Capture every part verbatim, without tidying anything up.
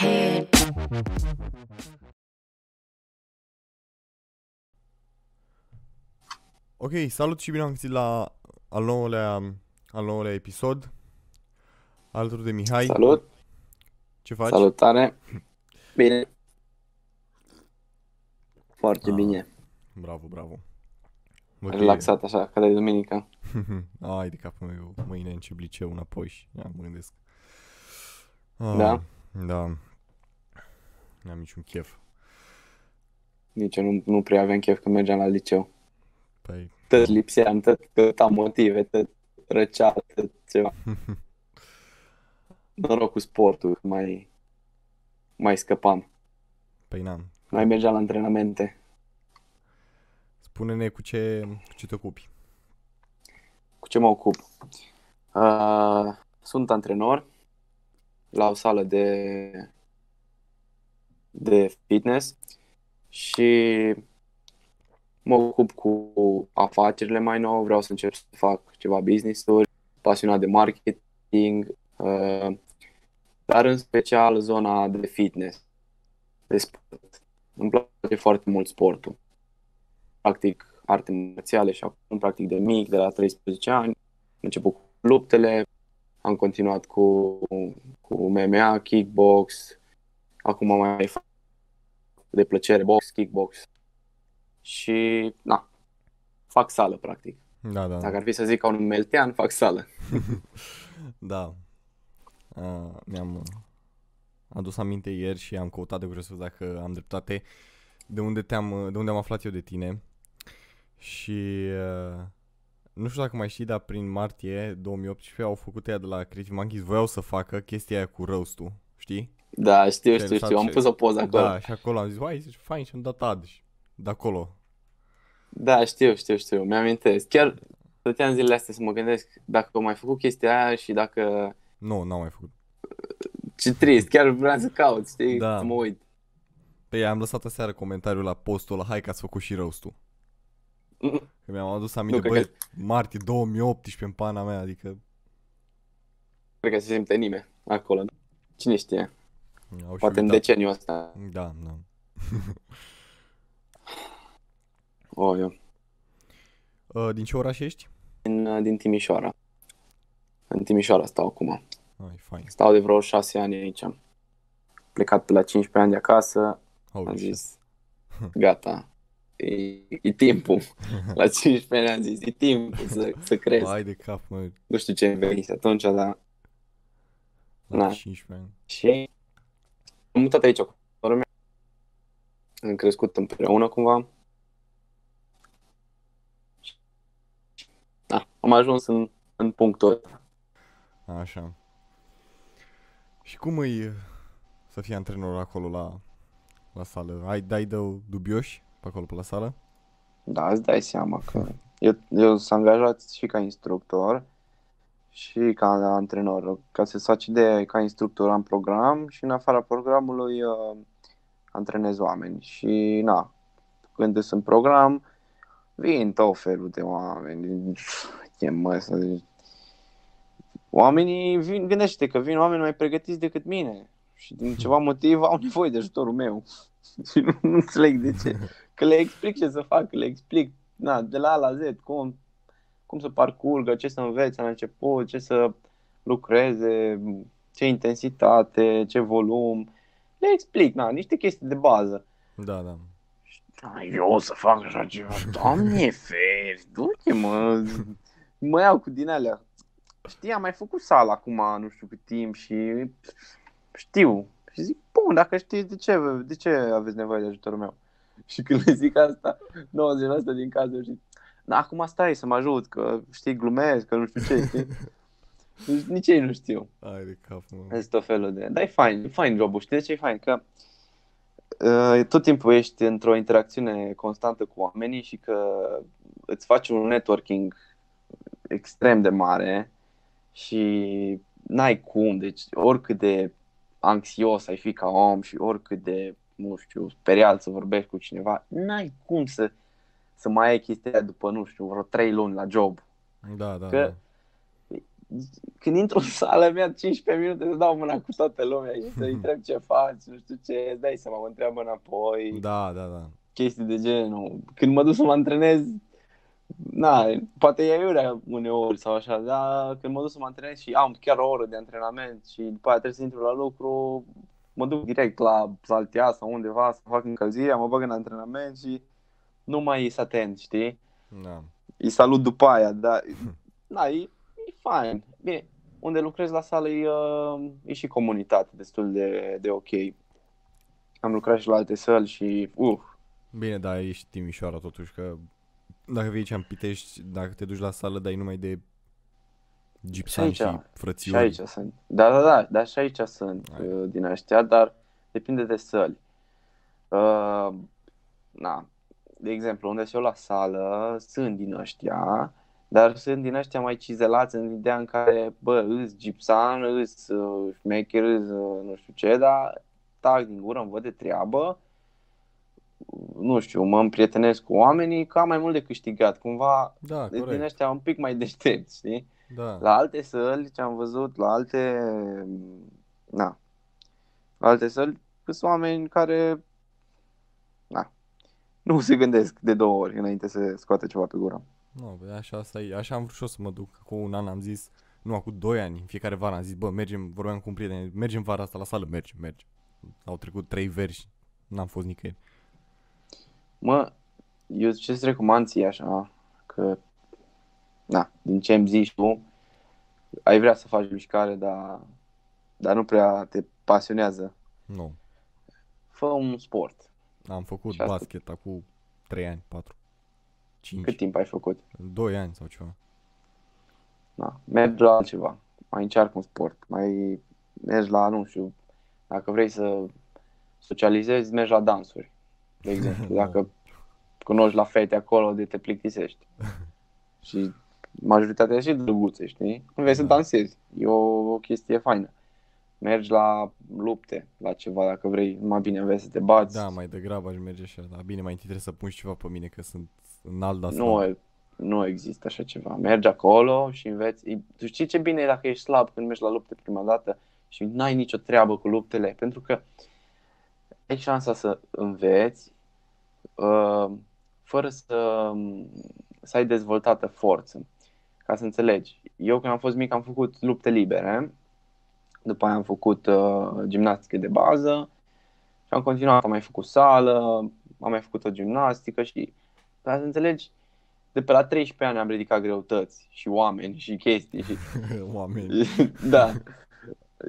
head. Ok, salut și bine am găsit la al nouălea, al nouălea episod, alături de Mihai. Salut! Ce faci? Salutare! Bine! Foarte ah, bine! Bravo, bravo! Okay. Relaxat așa, ca de duminică. Ai de capul meu, mâine încep liceu înapoi și ia, mă gândesc. Ah, da? Da. N-am niciun chef. Nici eu nu, nu prea aveam chef când mergeam la liceu. Păi... Tot lipseam, tot căutam motive, tot răcea, tot ceva. Noroc cu sportul, mai, mai scăpam. Păi n-am. Mai mergeam la antrenamente. Spune-ne cu ce, cu ce te ocupi. Cu ce mă ocup? Uh, sunt antrenor la o sală de, de fitness și mă ocup cu afacerile mai nouă. Vreau să încep să fac ceva business-uri, pasionat de marketing, uh, dar în special zona de fitness, de sport. Îmi place foarte mult sportul. Practic arte marțiale și acum practic de mic, de la treisprezece ani. Am început cu luptele, am continuat cu, cu M M A, kickbox, acum mai fac de plăcere box, kickbox și na, fac sală practic. Da, da. Dacă ar fi să zic ca un meltean, fac sală. Da. A, mi-am adus aminte ieri și am căutat de curiosul dacă am dreptate de unde, te-am, de unde am aflat eu de tine. Și uh, nu știu dacă mai știi, dar prin martie două mii optsprezece au făcut ea de la Cristi Manghi, voiau să facă chestia aia cu roast-ul, știi? Da, știu, știu, știu, am pus o poză acolo. Da, și acolo am zis, uai, zici, fain, și-am dat ad de acolo. Da, știu, știu, știu, mi-amintesc. Chiar stăteam zilele astea să mă gândesc dacă am mai făcut chestia aia și dacă... Nu, n-am mai făcut. Ce trist, chiar vreau să caut, știi, da. Să mă uit. Păi am lăsat aseară comentariul la postul ăla, hai că ați făcut și roast-ul. Că mi-am adus aminte, băi, că... martie două mii optsprezece în pana mea, adică... Cred că se simte nimeni acolo, cine știe, au poate în deceniul ăsta. Da, da. Oh, eu. Uh, din ce oraș ești? Din, din Timișoara. În Timișoara stau acum. Ai, fain. Stau de vreo șase ani aici. Am plecat pe la cincisprezece ani de acasă, oh, am zis, gata. E, e timpul. La cincisprezece ani am zis, e timpul să, să cresc. Hai de cap, mă. Nu știu ce-mi venise atunci, dar... La cincisprezece ani. Și am mutat aici cu soția mea. Am crescut împreună cumva. Da, am ajuns în, în punctul ăsta. Așa. Și cum e să fii antrenor acolo la, la sală? Ai dai de dubioși? Acolo pe la sală? Da, îți dai seama că eu, eu sunt angajat și ca instructor și ca antrenor. Ca să-ți faci ideea, ca instructor am program și în afara programului uh, antrenez oameni. Și na, când sunt în program, vin tot felul de oameni. Ce mă să zic. Oamenii, vin, gândește că vin oameni mai pregătiți decât mine și din ceva motiv au nevoie de ajutorul meu. Și nu, nu înțeleg de ce. Că le explic ce să fac, le explic na, de la A la Z, cum, cum să parcurgă, ce să învețe la început, ce să lucreze, ce intensitate, ce volum. Le explic, na, niște chestii de bază. Da, da. Eu o să fac așa ceva, Doamne feri, du-te mă, mă iau cu din alea. Știi, am mai făcut sală acum, nu știu cât timp și știu. Și zic, bun, dacă știți, de ce, de ce aveți nevoie de ajutorul meu? Și când le zic asta, nouăzeci la sută din cazuri zic, da, acum stai să mă ajut, că știi, glumesc, că nu știu ce, știi? Nici ei nu știu. Ai de cap, mă. Este tot felul de... Dar e fain, e fain jobul, știi de ce e fain? Că uh, tot timpul ești într-o interacțiune constantă cu oamenii și că îți faci un networking extrem de mare și n-ai cum, deci oricât de... anxios ai fi ca om și oricât de, nu știu, speriat să vorbești cu cineva, n-ai cum să, să mai ai chestia după, nu știu, vreo trei luni la job. Da, da. Că da. când intru în sala mea cincisprezece minute să dau mâna cu toată lumea și să-i întreb ce faci, nu știu ce, îți dai seama, mă întreabă înapoi. Da, da, da. Chestii de genul. Când mă duc să mă antrenez, na, poate e aiurea uneori sau așa, dar când mă duc să mă antrenez și am chiar o oră de antrenament și după aia trebuie să intru la lucru, mă duc direct la Saltea sau undeva să fac încălzirea, mă bag în antrenament și nu mai ești atent, știi? Da. Îi salut după aia, dar na, e, e fain. Bine, unde lucrez la sală e, e și comunitate destul de, de ok. Am lucrat și la alte săli și uff. Bine, dar ești Timișoara totuși, că dacă vii aici în Pitești, dacă te duci la sală, dai numai de gipsani și, și frățiuri. Și aici sunt. Da, da, da, dar și aici sunt Hai. din ăștia, dar depinde de săli. Uh, na. De exemplu, unde sunt eu la sală, sunt din ăștia, dar sunt din ăștia mai cizelați în ideea în care, bă, îs gipsan, îs uh, șmecher, îs uh, nu știu ce, dar tac din gură, îmi văd de treabă, nu știu, mă împrietenesc cu oamenii, că am mai mult de câștigat, cumva, da, de din ăștia un pic mai deștepți, știi? Da. La alte săli, ce am văzut, la alte, na, la alte săli, sunt oameni care, na, nu se gândesc de două ori înainte să scoate ceva pe gură. Nu, no, așa, așa am vrut și eu să mă duc. Cu un an am zis, nu, acum doi ani, în fiecare vară am zis, bă, mergem, vorbeam cu un prieten, mergem vara asta la sală, mergem, mergem. Au trecut trei veri și n-am fost nicăieri. Mă, eu ce-ți recomand ție așa, că, na, din ce îmi zici tu, ai vrea să faci mișcare, dar, dar nu prea te pasionează. Nu. Fă un sport. Am făcut basket acum trei ani, patru, cinci. Cât timp ai făcut? doi ani sau ceva. Da, mergi la altceva, mai încearcă un sport, mai mergi la, nu știu, dacă vrei să socializezi, mergi la dansuri, de exemplu, dacă cunoști la fete acolo de te plictisești. Și majoritatea și drăguțe, știi? Înveți da. Să dansezi, e o, o chestie faină. Mergi la lupte, la ceva, dacă vrei, mai bine înveți să te bați. Da, mai degrabă aș merge așa, dar bine, mai întâi trebuie să pun ceva pe mine, că sunt înalt la slab. Nu există așa ceva, mergi acolo și înveți. Tu știi ce bine e dacă ești slab când mergi la lupte prima dată și n-ai nicio treabă cu luptele, pentru că ai șansa să înveți uh, fără să, să ai dezvoltată forță, ca să înțelegi. Eu când am fost mic am făcut lupte libere. După aia am făcut uh, gimnastică de bază și am continuat, am mai făcut sală, am mai făcut o gimnastică și, ca să înțelegi, de pe la treisprezece ani am ridicat greutăți și oameni și chestii. Și... oameni. Da.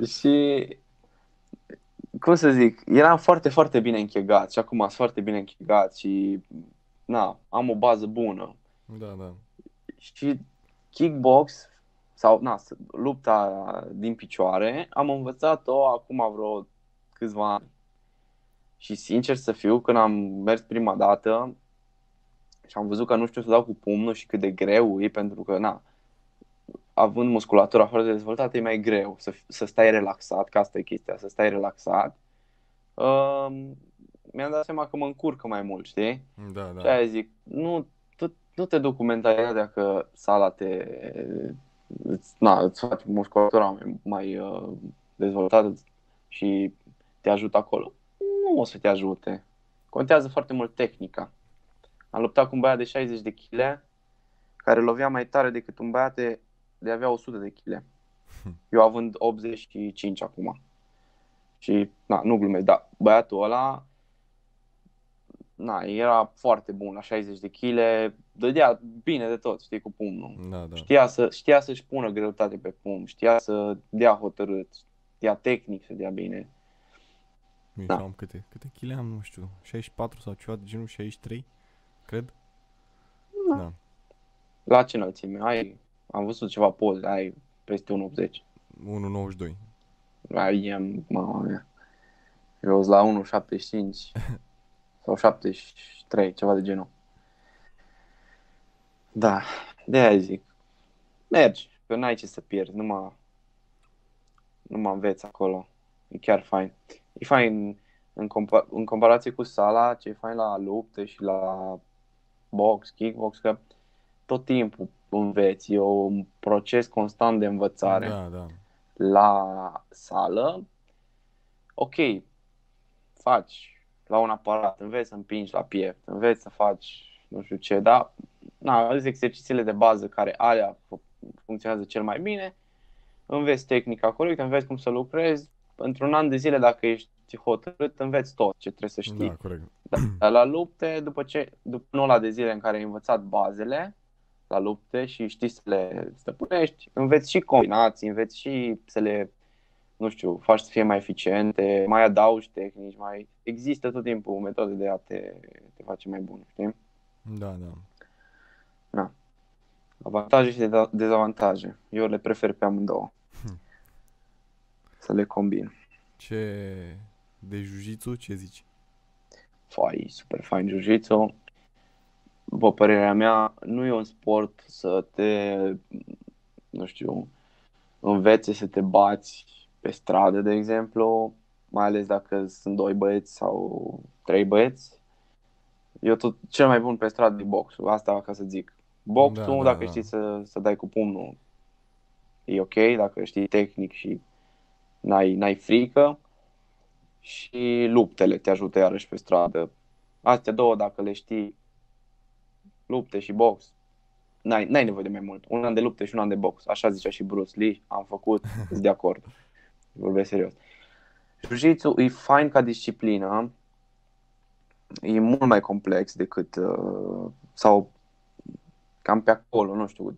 Și, cum să zic, eram foarte, foarte bine închegat și acum sunt foarte bine închegat și, na, am o bază bună. Da, da. Și kickbox... sau na, lupta din picioare, am învățat-o acum vreo câțiva ani. Și sincer să fiu, când am mers prima dată și am văzut că nu știu să dau cu pumnul și cât de greu e, pentru că, na, având musculatura foarte dezvoltată, e mai greu să, să stai relaxat, că asta e chestia, să stai relaxat. Uh, mi-am dat seama că mă încurcă mai mult, știi? Da, da. Și aia zic, nu, tu, nu te duc cu mentalitatea că sala te... na, îți faci musculatura mai, mai uh, dezvoltată și te ajută acolo. Nu o să te ajute. Contează foarte mult tehnica. Am luptat cu un băiat de șaizeci de kilograme care lovea mai tare decât un băiat de, de avea o sută de kilograme. Eu având optzeci și cinci acum. Și na, nu glumesc, dar băiatul ăla na, era foarte bun la șaizeci de kilograme, dădea bine de tot, știi, cu pumnul. Da, da. Știa, să, știa să-și pună greutate pe pumn, știa să dea hotărât, știa tehnic să dea bine. Nu da. Am câte, câte chile am, nu știu, șaizeci și patru sau ceva de genul, șaizeci și trei, cred. Da. Da. La ce înălțime? Ai, am văzut ceva poze, ai peste unu optzeci. unu nouăzeci și doi. Ai, am, mama mea. Eu la unu șaptezeci și cinci. Sau șaptezeci și trei, ceva de genul. Da, de-aia zic. Mergi, că n-ai ce să pierzi, numai, numai înveți acolo. E chiar fain. E fain în, compa- în comparație cu sala, ce e fain la lupte și la box, kickbox, că tot timpul înveți, e un proces constant de învățare. Da, da. La sală, ok, faci la un aparat, înveți să împingi la piept, înveți să faci nu știu ce, dar na, exercițiile de bază care alea funcționează cel mai bine, înveți tehnica corectă, înveți cum să lucrezi, într-un an de zile dacă ești hotărât, înveți tot ce trebuie să știi. Da, corect. Dar la lupte, după ce, după nouă de zile în care ai învățat bazele la lupte și știi să le stăpânești, înveți și combinații, înveți și să le, nu știu, faci să fie mai eficiente, mai adaugi tehnici, mai există tot timpul metode de a te, te face mai bun, știi? Da, da. Da. Avantaje și dezavantaje. Eu le prefer pe amândouă. Hm. Să le combin. Ce de jiu-jitsu, ce zici? Fai, super fain jiu-jitsu. După părerea mea, nu e un sport să te, nu știu, învețe să te bați pe stradă, de exemplu, mai ales dacă sunt doi băieți sau trei băieți. Eu tot cel mai bun pe stradă e boxul, asta ca să zic. Boxul, da, dacă da, știi da. Să, să dai cu pumnul, e ok, dacă știi tehnic și n-ai, n-ai frică. Și luptele te ajută iarăși pe stradă. Astea două, dacă le știi, lupte și box, n-ai, n-ai nevoie de mai mult. Un an de lupte și un an de box, așa zicea și Bruce Lee, am făcut, sunt de acord. Vorbesc serios. Jiu-jitsu e fain ca disciplină, e mult mai complex decât, uh, sau cam pe acolo, nu știu,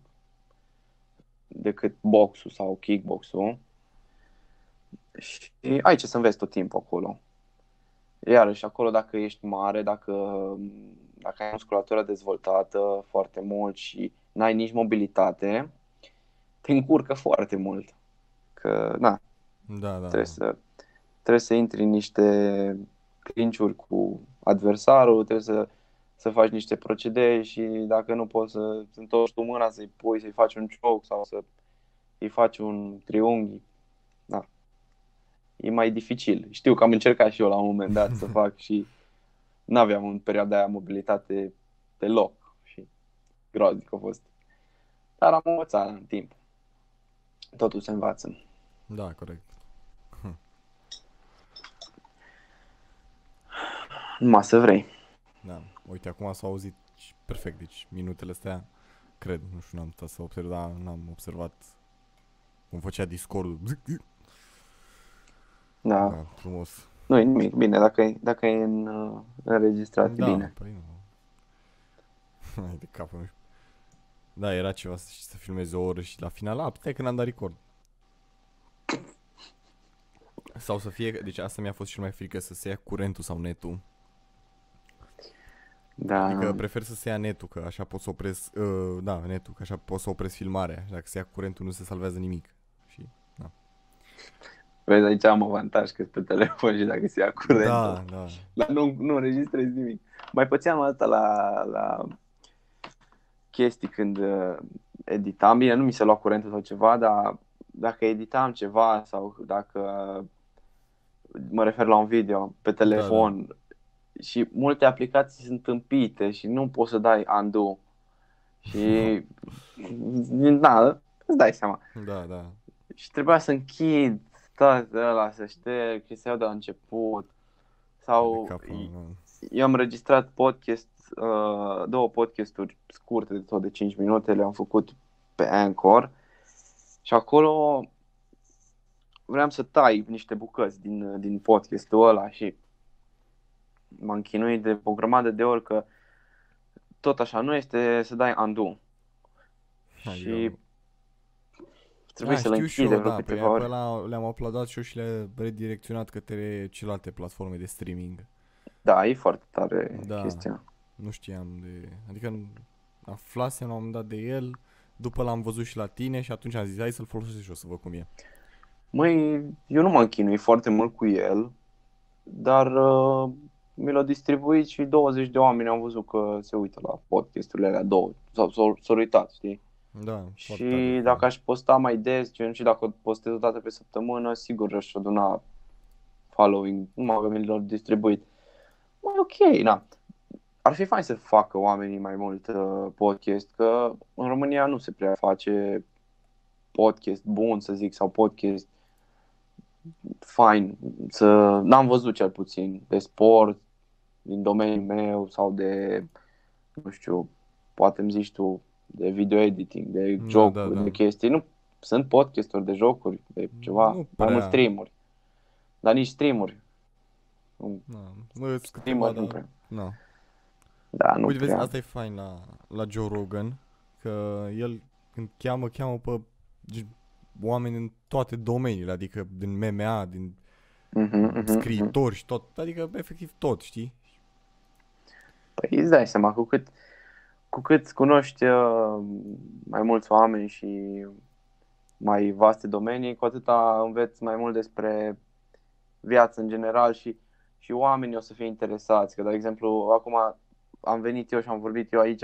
decât boxul sau kickboxul. Și ai ce să înveți tot timpul acolo. Iarăși, acolo dacă ești mare, dacă, dacă ai musculatura dezvoltată foarte mult și n-ai nici mobilitate, te încurcă foarte mult. Că, na, da, da, trebuie, da. Să, trebuie să intri în niște clinciuri cu adversarul, trebuie să, să faci niște procedee și dacă nu poți să întorci tu mâna, să-i pui, să-i faci un choke sau să-i faci un triunghi, da. E mai dificil. Știu că am încercat și eu la un moment dat să fac și n-aveam în perioada aia mobilitate deloc și groaznic a fost. Dar am învățat în timp. Totul se învață. Da, corect. Hm. Numai să vrei. Da, uite, acum s-au auzit perfect, deci minutele astea, cred, nu știu, n-am stat să observ, dar n-am observat cum făcea Discord-ul. Da. Da, frumos. Nu e nimic, bine, dacă e, dacă e în, uh, înregistrat, da, bine. Da, păi nu. Hai de capul meu. Da, era ceva să, să filmezi o oră și la final, a, putea că n-am dat record. Sau să fie, deci asta mi-a fost cel mai frică, să se ia curentul sau netul. Da. Adică prefer să se ia netul, că așa pot să opresc, uh, da, netul, că așa pot să opresc filmarea. Dacă se ia curentul nu se salvează nimic. Și, da. Vezi, aici am avantaj că-s pe telefon și dacă se ia curentul, da, da. Dar nu, nu înregistrezi nimic. Mai pățeam asta la, la chestii când editam. Bine, nu mi se lua curentul sau ceva, dar dacă editam ceva sau dacă mă refer la un video pe telefon, da, da. Și multe aplicații sunt tâmpite și nu poți să dai undo. Și da, îți dai seama. Da, da. Și trebuia să închid toate ăla, să șterg, să iau de la început. Sau capul, eu am înregistrat podcast, uh, două podcasturi scurte de tot de cinci minute, le-am făcut pe Anchor. Și acolo vreau să tai niște bucăți din, din podcastul ăla și m-am chinuit de o grămadă de ori că tot așa nu este să dai undo. Hai, și eu. Trebuie da, să le închide vreo da, câteva ori. Le-am aplaudat și eu și le-am redirecționat către celelalte platforme de streaming. Da, e foarte tare da, chestia. Nu știam de... Adică aflasem la un moment dat de el. După l-am văzut și la tine și atunci am zis, hai să-l folosesc și eu să văd cum e. Măi, eu nu m-am chinuit foarte mult cu el, dar uh, mi l-a distribuit și douăzeci de oameni am văzut că se uită la podcasturile alea două, sau s-au s-o, s-o uitat, știi? Da, și tare, dacă da. Aș posta mai des, gen, și dacă o postez o dată pe săptămână, sigur aș aduna following, numai că mi l-a distribuit. Măi, ok, na. ar fi fain să facă oamenii mai mult uh, podcast, că în România nu se prea face podcast bun, să zic, sau podcast fain. Să... N-am văzut cel puțin de sport, din domeniul meu sau de, nu știu, poate îmi zici tu, de video editing, de da, jocuri, da, da. de chestii. Nu, sunt podcasturi de jocuri, de ceva, nu mai mult streamuri. Dar nici streamuri. Nu, nu streamuri da, nu prea. Da. Da, nu Uite, prea. Vezi, asta e fain la, la Joe Rogan, că el când cheamă, cheamă pe oameni în toate domeniile, adică din M M A, din uh-huh, uh-huh, scriitori uh-huh. și tot, adică efectiv tot, știi? Păi îți dai seama, cu cât, cu cât cunoști uh, mai mulți oameni și mai vaste domenii, cu atâta înveți mai mult despre viață în general și, și oamenii o să fie interesați, că de exemplu acum am venit eu și am vorbit eu aici,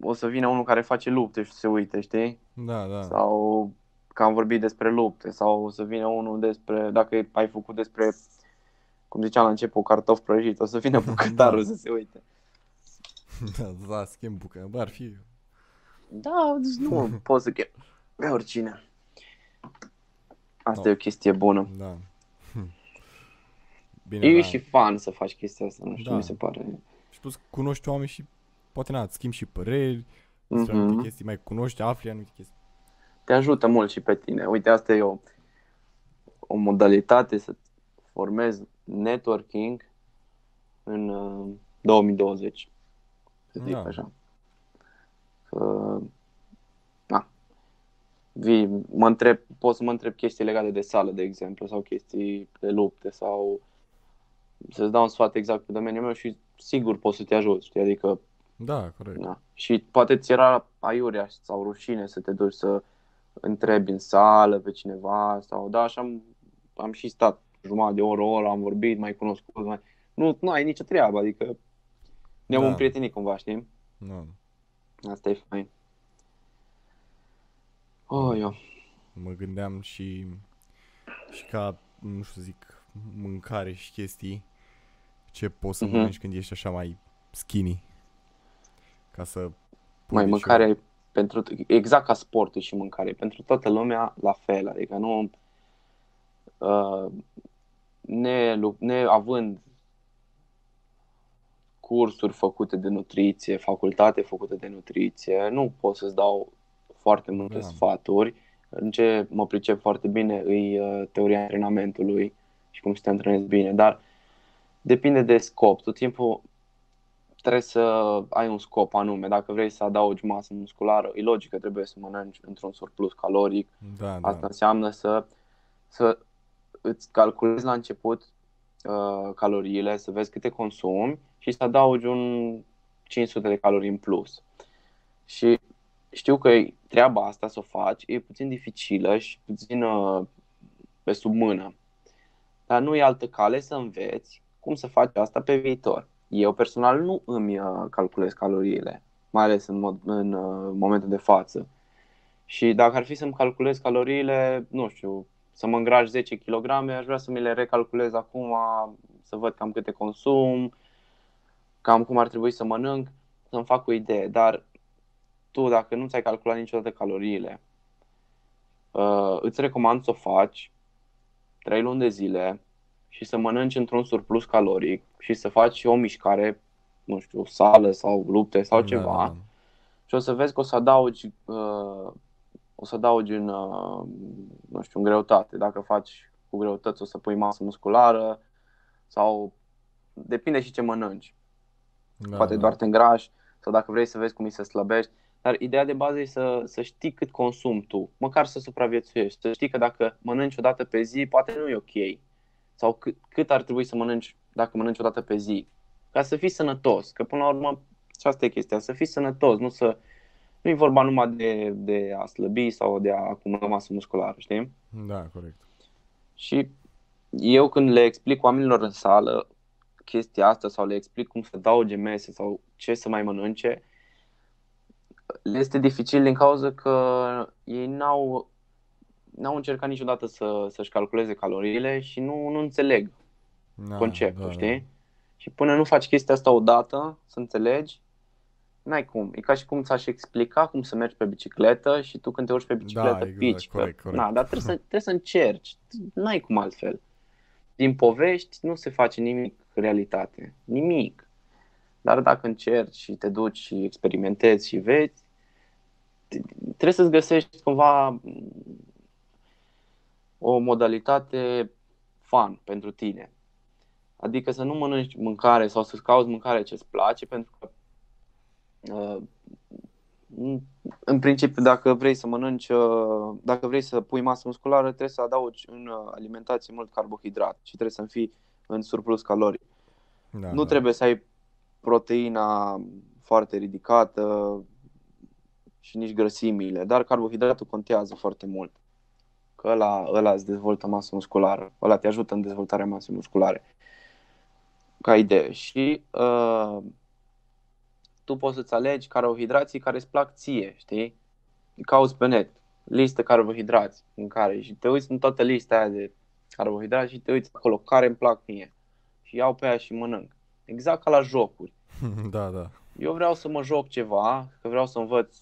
o să vină unul care face lupte și se uite, știi? Da, da. Sau că am vorbit despre lupte, sau o să vină unul despre, dacă ai făcut despre, cum ziceam la început, cartofi prăjit, o să vină bucătarul da. să se uite. Da, da, schimb bucătarul, bă, ar fi eu. Da, deci nu pot să chem pe oricine. Asta no. e o chestie bună. Da. Bine, e da. și fan să faci chestia asta, nu știu, da. mi se pare. Și plus cunoști oameni și poate na, schimbi și păreri, mm-hmm. anumite chestii, mai cunoști, afli anumite chestii. Te ajută mult și pe tine. Uite, asta e o, o modalitate să formezi networking în uh, două mii douăzeci, să zic da. așa. Că, na, vii, mă întreb, pot să mă întreb chestii legate de sală, de exemplu, sau chestii de lupte, sau să-ți dau un sfat exact pe domeniul meu și sigur poți să te ajut, știi? Adică, da, corect. Na. Și poate ți era aiurea sau rușine să te duci să întrebi în sală pe cineva sau da, așa am, am și stat jumătate de oră, o oră, am vorbit, mai cunoscut, mai... Nu, nu ai nicio treabă, adică ne-am da. împrietenit cumva, știi? Da. Asta e fain. Oh, eu. Mă gândeam și, și ca, nu știu zic, mâncare și chestii, ce poți să uh-huh. mănânci când ești așa mai skinny. Ca să mai mâncare eu. pentru, exact ca sportul și mâncare, pentru toată lumea la fel, adică nu uh, ne, ne având cursuri făcute de nutriție, facultate făcută de nutriție, nu pot să-ți dau foarte multe da. sfaturi. În ce mă pricep foarte bine e uh, teoria antrenamentului și cum să te antrenezi bine, dar depinde de scop. Tot timpul trebuie să ai un scop anume. Dacă vrei să adaugi masă musculară, e logic că trebuie să mănânci într-un surplus caloric. Da, Asta da. înseamnă să, să îți calculezi la început uh, caloriile, să vezi câte consumi și să adaugi un cinci sute de calorii în plus. Și știu că treaba asta să o faci e puțin dificilă și puțin uh, pe sub mână. Dar nu e altă cale să înveți cum să faci asta pe viitor. Eu personal nu îmi calculez caloriile, mai ales în, mod, în uh, momentul de față. Și dacă ar fi să-mi calculez caloriile, nu știu, să mă îngraș zece kilograme, aș vrea să mi le recalculez acum, să văd cam câte consum, cam cum ar trebui să mănânc, să-mi fac o idee. Dar tu, dacă nu ți-ai calculat niciodată caloriile, uh, îți recomand să o faci trei luni de zile și să mănânci într-un surplus caloric și să faci o mișcare, nu știu, sală sau lupte sau da, ceva da. și o să vezi că o să adaugi, uh, o să adaugi în, uh, nu știu, în greutate. Dacă faci cu greutăți o să pui masă musculară sau depinde și ce mănânci. Da, Poate da. doar te îngrași sau dacă vrei să vezi cum îi se slăbești. Dar ideea de bază e să, să știi cât consumi tu, măcar să supraviețuiești, să știi că dacă mănânci o dată pe zi, poate nu e ok. Sau cât, cât ar trebui să mănânci dacă mănânci o dată pe zi, ca să fii sănătos. Că până la urmă, asta e chestia, să fii sănătos, nu să nu e vorba numai de, de a slăbi sau de a acumula masă musculară, știi? Da, corect. Și eu când le explic oamenilor în sală chestia asta sau le explic cum să dau mese sau ce să mai mănânce, le este dificil din cauza că ei n-au, n-au încercat niciodată să, să-și calculeze caloriile și nu, nu înțeleg da, conceptul, da, știi? Da. Și până nu faci chestia asta odată, să înțelegi, n-ai cum. E ca și cum ți-aș explica cum să mergi pe bicicletă și tu când te urci pe bicicletă, da, pici. Exact, corect, corect. Na, dar trebuie să, trebuie să încerci, n-ai cum altfel. Din povești nu se face nimic în realitate, nimic. Dar dacă încerci și te duci și experimentezi și vezi, trebuie să-ți găsești cumva o modalitate fun pentru tine. Adică să nu mănânci mâncare sau să-ți cauți mâncare ce-ți place, pentru că în principiu dacă vrei să mănânci, dacă vrei să pui masă musculară, trebuie să adaugi în alimentație mult carbohidrat și trebuie să fii în surplus calorii. Da, nu da. Trebuie să ai proteina foarte ridicată și nici grăsimile, dar carbohidratul contează foarte mult. Că ăla, ăla îți dezvoltă masă musculară, ăla te ajută în dezvoltarea masei musculare. Ca idee. Și uh, tu poți să-ți alegi carbohidrații care îți plac ție, știi? Cauți pe net, listă carbohidrați în care și te uiți în toată lista aia de carbohidrați și te uiți acolo care îmi plac mie și iau pe aia și mănânc. Exact ca la jocuri. Da, da. Eu vreau să mă joc ceva, că vreau să învăț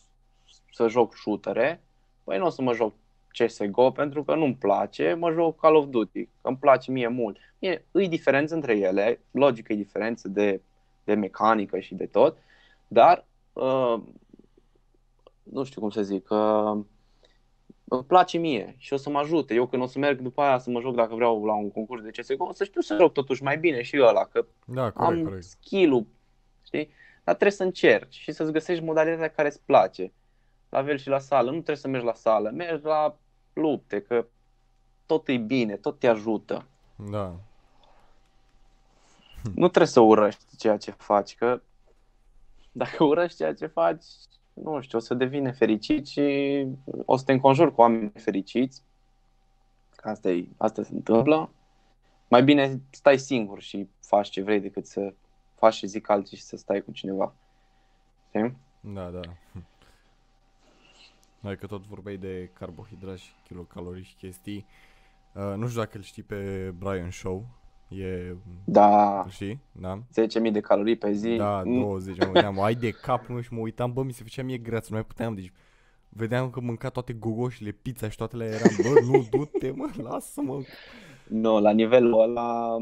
să joc shootere, păi nu o să mă joc C S G O pentru că nu-mi place, mă joc Call of Duty, că îmi place mie mult. E, e diferență între ele, logică e diferență de, de mecanică și de tot, dar uh, nu știu cum să zic, uh, îmi place mie și o să mă ajute. Eu când o să merg după aia să mă joc, dacă vreau la un concurs de C S G O, o să știu să joc totuși mai bine și eu ăla, că da, corect, am corect. skill-ul, știi? Dar trebuie să încerci și să-ți găsești modalitatea care îți place. La fel și la sală, nu trebuie să mergi la sală, mergi la lupte, că tot e bine, tot te ajută. Da. Nu trebuie să urăști ceea ce faci, că dacă urăști ceea ce faci, nu știu, o să devii nefericit și o să te înconjuri cu oameni nefericiți. Asta, e, asta se întâmplă. Mai bine stai singur și faci ce vrei decât să faci și zic alții și să stai cu cineva. Știi? Da, da. Noi că tot vorbeai de carbohidrați și kilocalorii și chestii. Uh, nu știu dacă îl știi pe Brian Shaw. E... Da. Știi? Da. zece mii de calorii pe zi. Da, douăzeci. Mă vedeam, ai de cap, nu, și mă uitam, bă, mi se făcea mie greață, nu mai puteam, deci vedeam că mânca toate gogoșile, pizza și toate le eram, bă, nu, du-te, mă, lasă-mă. Nu, la nivelul ăla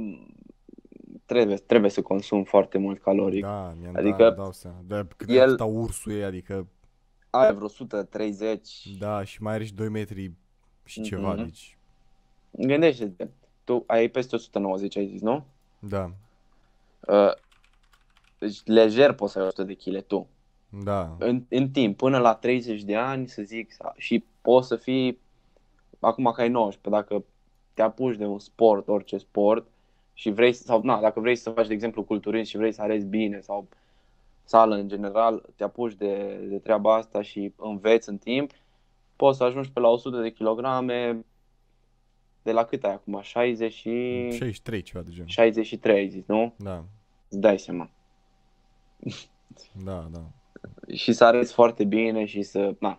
trebuie, trebuie să consum foarte mult calorii. Da, mi-am adică dat, dau seama. De cât de atâta ursul e, adică ai vreo o sută treizeci. Da, și mai are și doi metri și mm-hmm. ceva, deci... Gândește-te, tu ai peste o sută nouăzeci, ai zis, nu? Da. Uh, deci lejer poți să ai o sută de kilograme tu. Da. În, în timp, până la treizeci de ani, să zic, și poți să fii, acum că ai nouăsprezece, dacă te apuci de un sport, orice sport, și vrei, sau na, dacă vrei să faci, de exemplu, culturism și vrei să arăți bine, sau... sală în general, te apuci de, de treaba asta și înveți în timp, poți să ajungi pe la o sută de kilograme, de la cât ai acum? șaizeci și... șaizeci și trei ceva de genul. șaizeci și trei, zici, nu? Da. Îți dai seama. Da, da. Și să arăți foarte bine și să, na,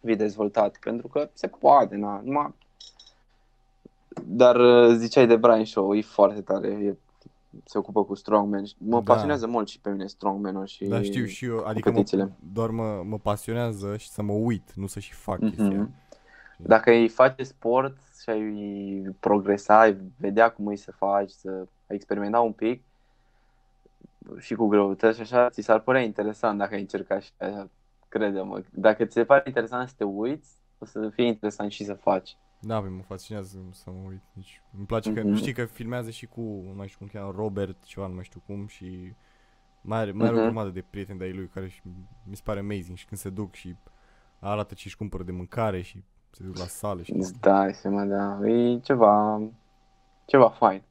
vii dezvoltat, pentru că se poate, na, numai... Dar ziceai de Brian Shaw, e foarte tare, e... se ocupă cu strongman. Mă da. pasionează mult și pe mine strongman-ul și da, știu, și eu, adică mă, doar mă, mă pasionează și să mă uit, nu să și fac mm-hmm. chestia. Dacă îi face sport și ai progresa, ai vedea cum îi să faci, să ai experimenta un pic și cu greutăți și așa, ți s-ar părea interesant dacă ai încercat și așa, crede-mă. Dacă ți se pare interesant să te uiți, o să fie interesant și să faci. Da, păi mă fascinează să mă uit, deci îmi place că, mm-hmm. știi că filmează și cu, nu mai știu cum, Robert, ceva, nu mai știu cum, și mai are, mai are mm-hmm. o grămadă de prieteni de-ai lui care și, mi se pare amazing și când se duc și arată ce-și cumpără de mâncare și se duc la sală și... Da, seama, da, e ceva, ceva fain.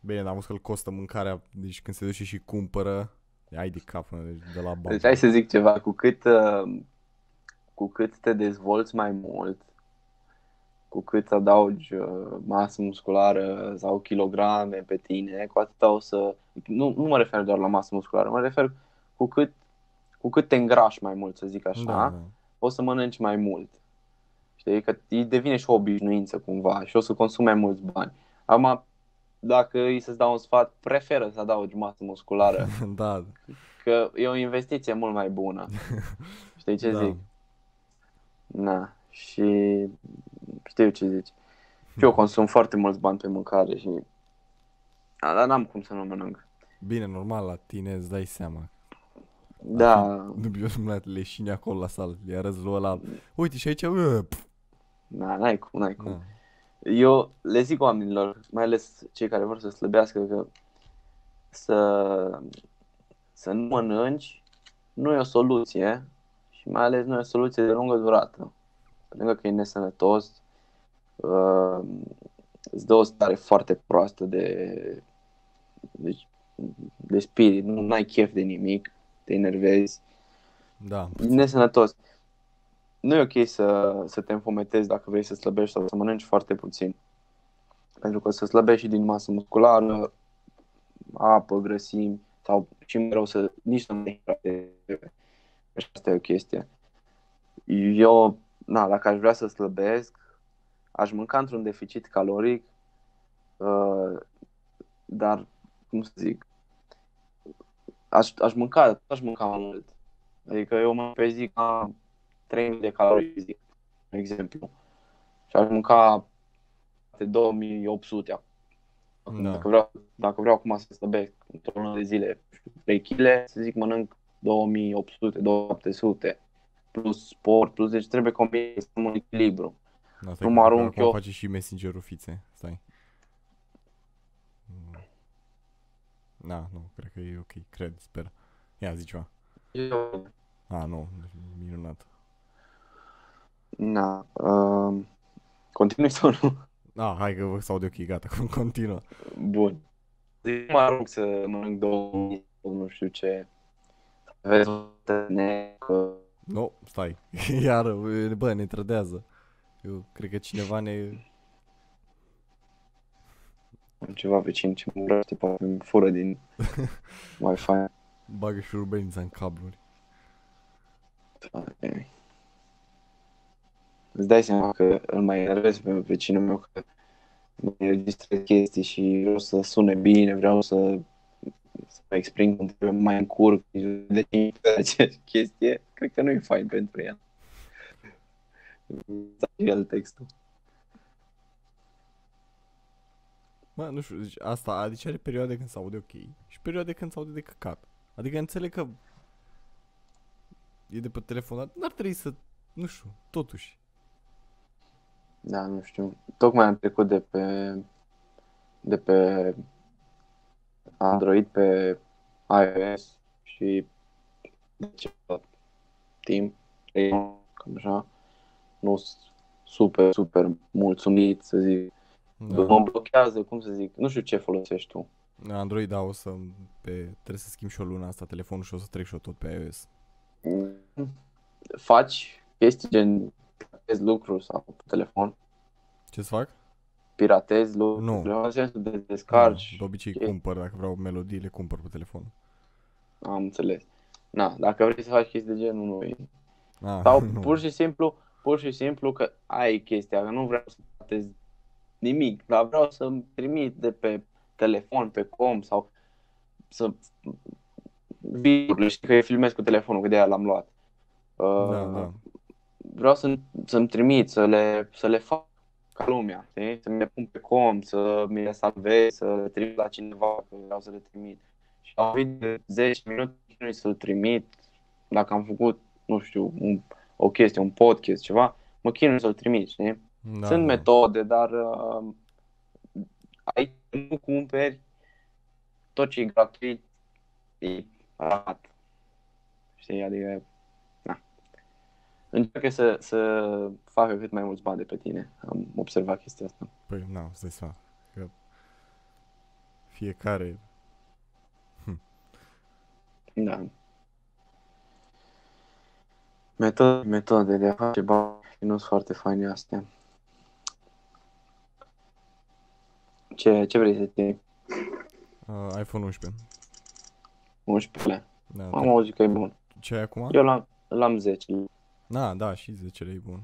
Bine, dar am văzut că îl costă mâncarea, deci când se duce și cumpără, ai de cap, deci de la bani. Deci hai să zic ceva, cu cât, cu cât te dezvolți mai mult, cu cât adaugi masă musculară sau kilograme pe tine, cu atâta o să... Nu, nu mă refer doar la masă musculară, mă refer cu cât, cu cât te îngrași mai mult, să zic așa, da, da. O să mănânci mai mult. Știi? Că îi devine și o obișnuință cumva și o să consumi mai mulți bani. Acum, dacă îi să-ți dau un sfat, preferă să adaugi masă musculară. Da. Că e o investiție mult mai bună. Știi ce da. zic? Na, și știu ce zici. Și eu consum foarte mulți bani pe mâncare și... A, dar n-am cum să nu mănânc. Bine, normal, la tine îți dai seama. Da. Dubios, mă, leșini acolo la sală, le arăți lui ăla. Uite și aici... Uu, na, n-ai cum, n-ai cum. Na. Eu le zic oamenilor, mai ales cei care vor să slăbească, că să, să nu mănânci nu e o soluție și mai ales nu e o soluție de lungă durată. Pentru că e nesănătos, uh, îți dă o stare foarte proastă de, de, de spirit, nu ai chef de nimic, te enervezi, da. E nesănătos. Nu e ok să, să te înfometezi dacă vrei să slăbești sau să mănânci foarte puțin. Pentru că să slăbești și din masă musculară, apă, grăsimi sau și mai rău să nici nu mai hrănești. Asta e o chestie. Eu, na, dacă aș vrea să slăbesc, aș mânca într-un deficit caloric, uh, dar, cum să zic, aș, aș mânca, aș mânca mai mult. Adică eu mă pe zi ca trei mii de calorii pe zi, de exemplu. Și aș mânca de două mii opt sute. Acum, da. Dacă vreau, dacă vreau acum să slăbesc într-o lună de zile trei kilograme, să zic mănânc două mii opt sute, două mii șapte sute plus sport, plus, deci trebuie combinat să am un echilibru. Da, nu mă arunc eu. Face și messengerul fițe. Stai. Da, nu, cred că e ok, cred, sper. Ia, zi ceva. Eu... A, nu, minunat. Na, uh, continui sau nu? Ah, hai că vă s-aud de ok, gata, continuă. Bun. Zic, mă rog să mănânc două, nu știu ce. Vezi, că... Nu, stai, iar, bă, ne trădează. Eu cred că cineva ne... Ceva vecin ce mă urăște, poate îmi fură din Wi-Fi. Bagă și rubenița în cabluri. Okay. Îți dai seama că îl mai enervez pe vecinul meu, că îmi înregistrez chestii și vreau să sune bine, vreau să, să mă exprim cum trebuie, mai încurc. Deci aceeași chestie, cred că nu e fain pentru el. Să și el textul. Mă, nu știu, deci asta, adică are perioade când se aude ok și perioade când se aude de căcat. Adică înțeleg că e de pe telefon, dar n-ar trebui să, nu știu, totuși. Da, nu știu, tocmai am trecut de pe, de pe Android pe iOS și de ceva timp, cam așa, nu super, super mulțumit, să zic. Da. Mă blochează, cum să zic, nu știu ce folosești tu. Android, da, o să, pe, trebuie să schimb și o luna asta telefonul și o să trec și-o tot pe iOS. Faci chestii gen piratezi lucruri sau pe telefon? Ce să fac? Piratezi lucruri, nu. În sensul de descarci. Nu, de obicei chestii. Cumpăr, dacă vreau melodii, le cumpăr pe telefon. Am înțeles. Na, dacă vrei să faci chestii de genul, nu. A, sau nu. pur și simplu, pur și simplu că ai chestia, că nu vreau să piratezi nimic, dar vreau să-mi trimit de pe telefon, pe com sau să videourile, știi că eu filmez cu telefonul, că de aia l-am luat. Uh, da, da. Vreau să, să-mi trimit, să le, să le fac ca lumea, știi? Să mi le pun pe com, să mi le salvez, să le trimit la cineva, că vreau să le trimit. Și la un video de zece minute nu să-l trimit, dacă am făcut, nu știu, un, o chestie, un podcast, ceva, mă chinui să-l trimit, știi? Da, Sunt da. metode, dar uh, aici nu cumperi, tot ce e gratuit e rahat, știi, adică, na, încearcă să, să facă cât mai mulți bani de pe tine, am observat chestia asta. Păi, na, îți dai seama, că fiecare... Hm. Da. Metode, metode de a face bani nu sunt foarte faine astea. Ce, ce vrei să te iei? Uh, iPhone unsprezece. unsprezece. Da, am auzit că e bun. Ce ai acum? Eu l-am, l-am zece. Na, da, și zece e bun.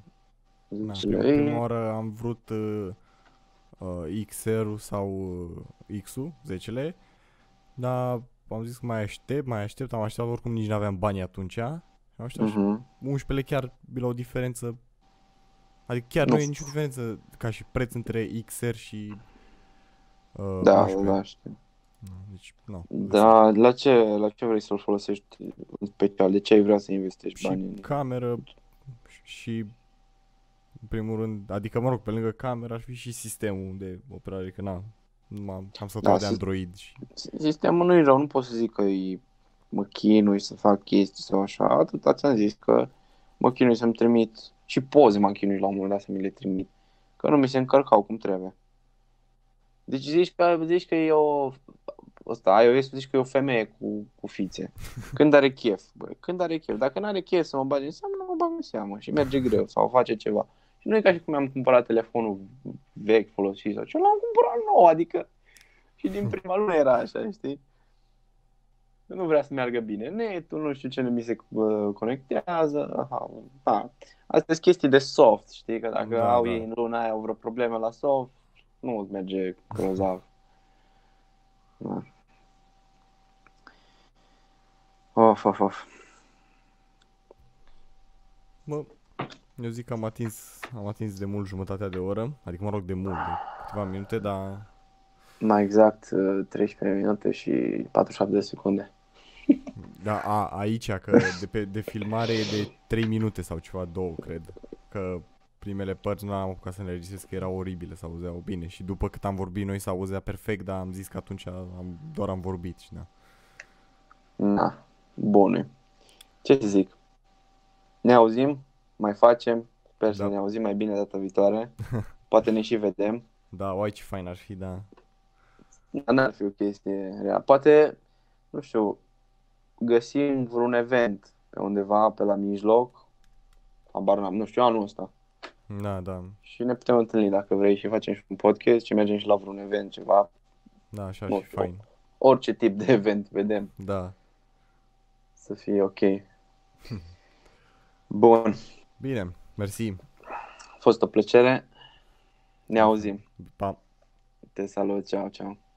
zece. Na, prima oară am vrut uh, uh, X R-ul sau uh, X-ul, zece-le. Dar am zis că mai aștept, mai aștept, am așteptat, oricum nici n-aveam bani atunci. Am așteptat uh-huh. și unsprezece-le chiar la o diferență. Adică chiar nu, nu e nicio diferență ca și preț între X R și uh, da, unsprezece. Da, știu. Deci, no, da, la ce, la ce vrei să-l folosești în special? De ce ai vrea să investești bani? Și cameră și, în primul rând, adică, mă rog, pe lângă cameră ar fi și sistemul de operare, că na, am săturat da, de Android. Și... sistemul nu e rău, nu pot să zic că mă chinui să fac chestii sau așa, atâta ți-am zis că mă chinui să-mi trimit și poze, mă chinui la un moment dat să mi le trimit, că nu mi se încărcau cum trebuie. Deci zici că, zici că e o... Asta, iOS-ul zici că e o femeie cu, cu fițe. Când are chef, bă, când are chef. Dacă n-are chef să mă bagi în seamă, nu mă bag în seamă și merge greu sau face ceva. Și nu e ca și cum am cumpărat telefonul vechi folosit sau ce, l-am cumpărat nou, adică și din prima lună era așa, știi? Nu vrea să meargă bine netul, nu știu ce mi se conectează, aha, da. Astea sunt chestii de soft, știi, că dacă da, au da. ei în luna aia au vreo probleme la soft, nu îți merge grozav. Da. Of, of, of. Mă, eu zic că am atins, am atins de mult jumătatea de oră, adică mă rog de mult, de câteva minute, dar... mai exact, treisprezece minute și patruzeci și șapte de secunde. Da, a, aici, că de, pe, de filmare e de trei minute sau ceva, două, cred, că... primele părți nu am apucat să înregistrez că erau oribile, s-auzeau bine și după cât am vorbit noi s-auzea perfect, dar am zis că atunci am, doar am vorbit și da. Na, bune. Ce să zic? Ne auzim, mai facem, sper să da. ne auzim mai bine data viitoare, poate ne și vedem. Da, uai ce fain ar fi, da. Da, n-ar fi o chestie rea. Poate, nu știu, găsim vreun event pe undeva, pe la mijloc, abar n-am, nu știu, anul ăsta. Da, da. Și ne putem întâlni dacă vrei și facem și un podcast și mergem și la vreun event, ceva. Da, așa și fain. Orice tip de event, vedem. Da. Să fie ok. Bun. Bine, mersi. A fost o plăcere. Ne auzim. Pa. Te salut, ceau, ceau.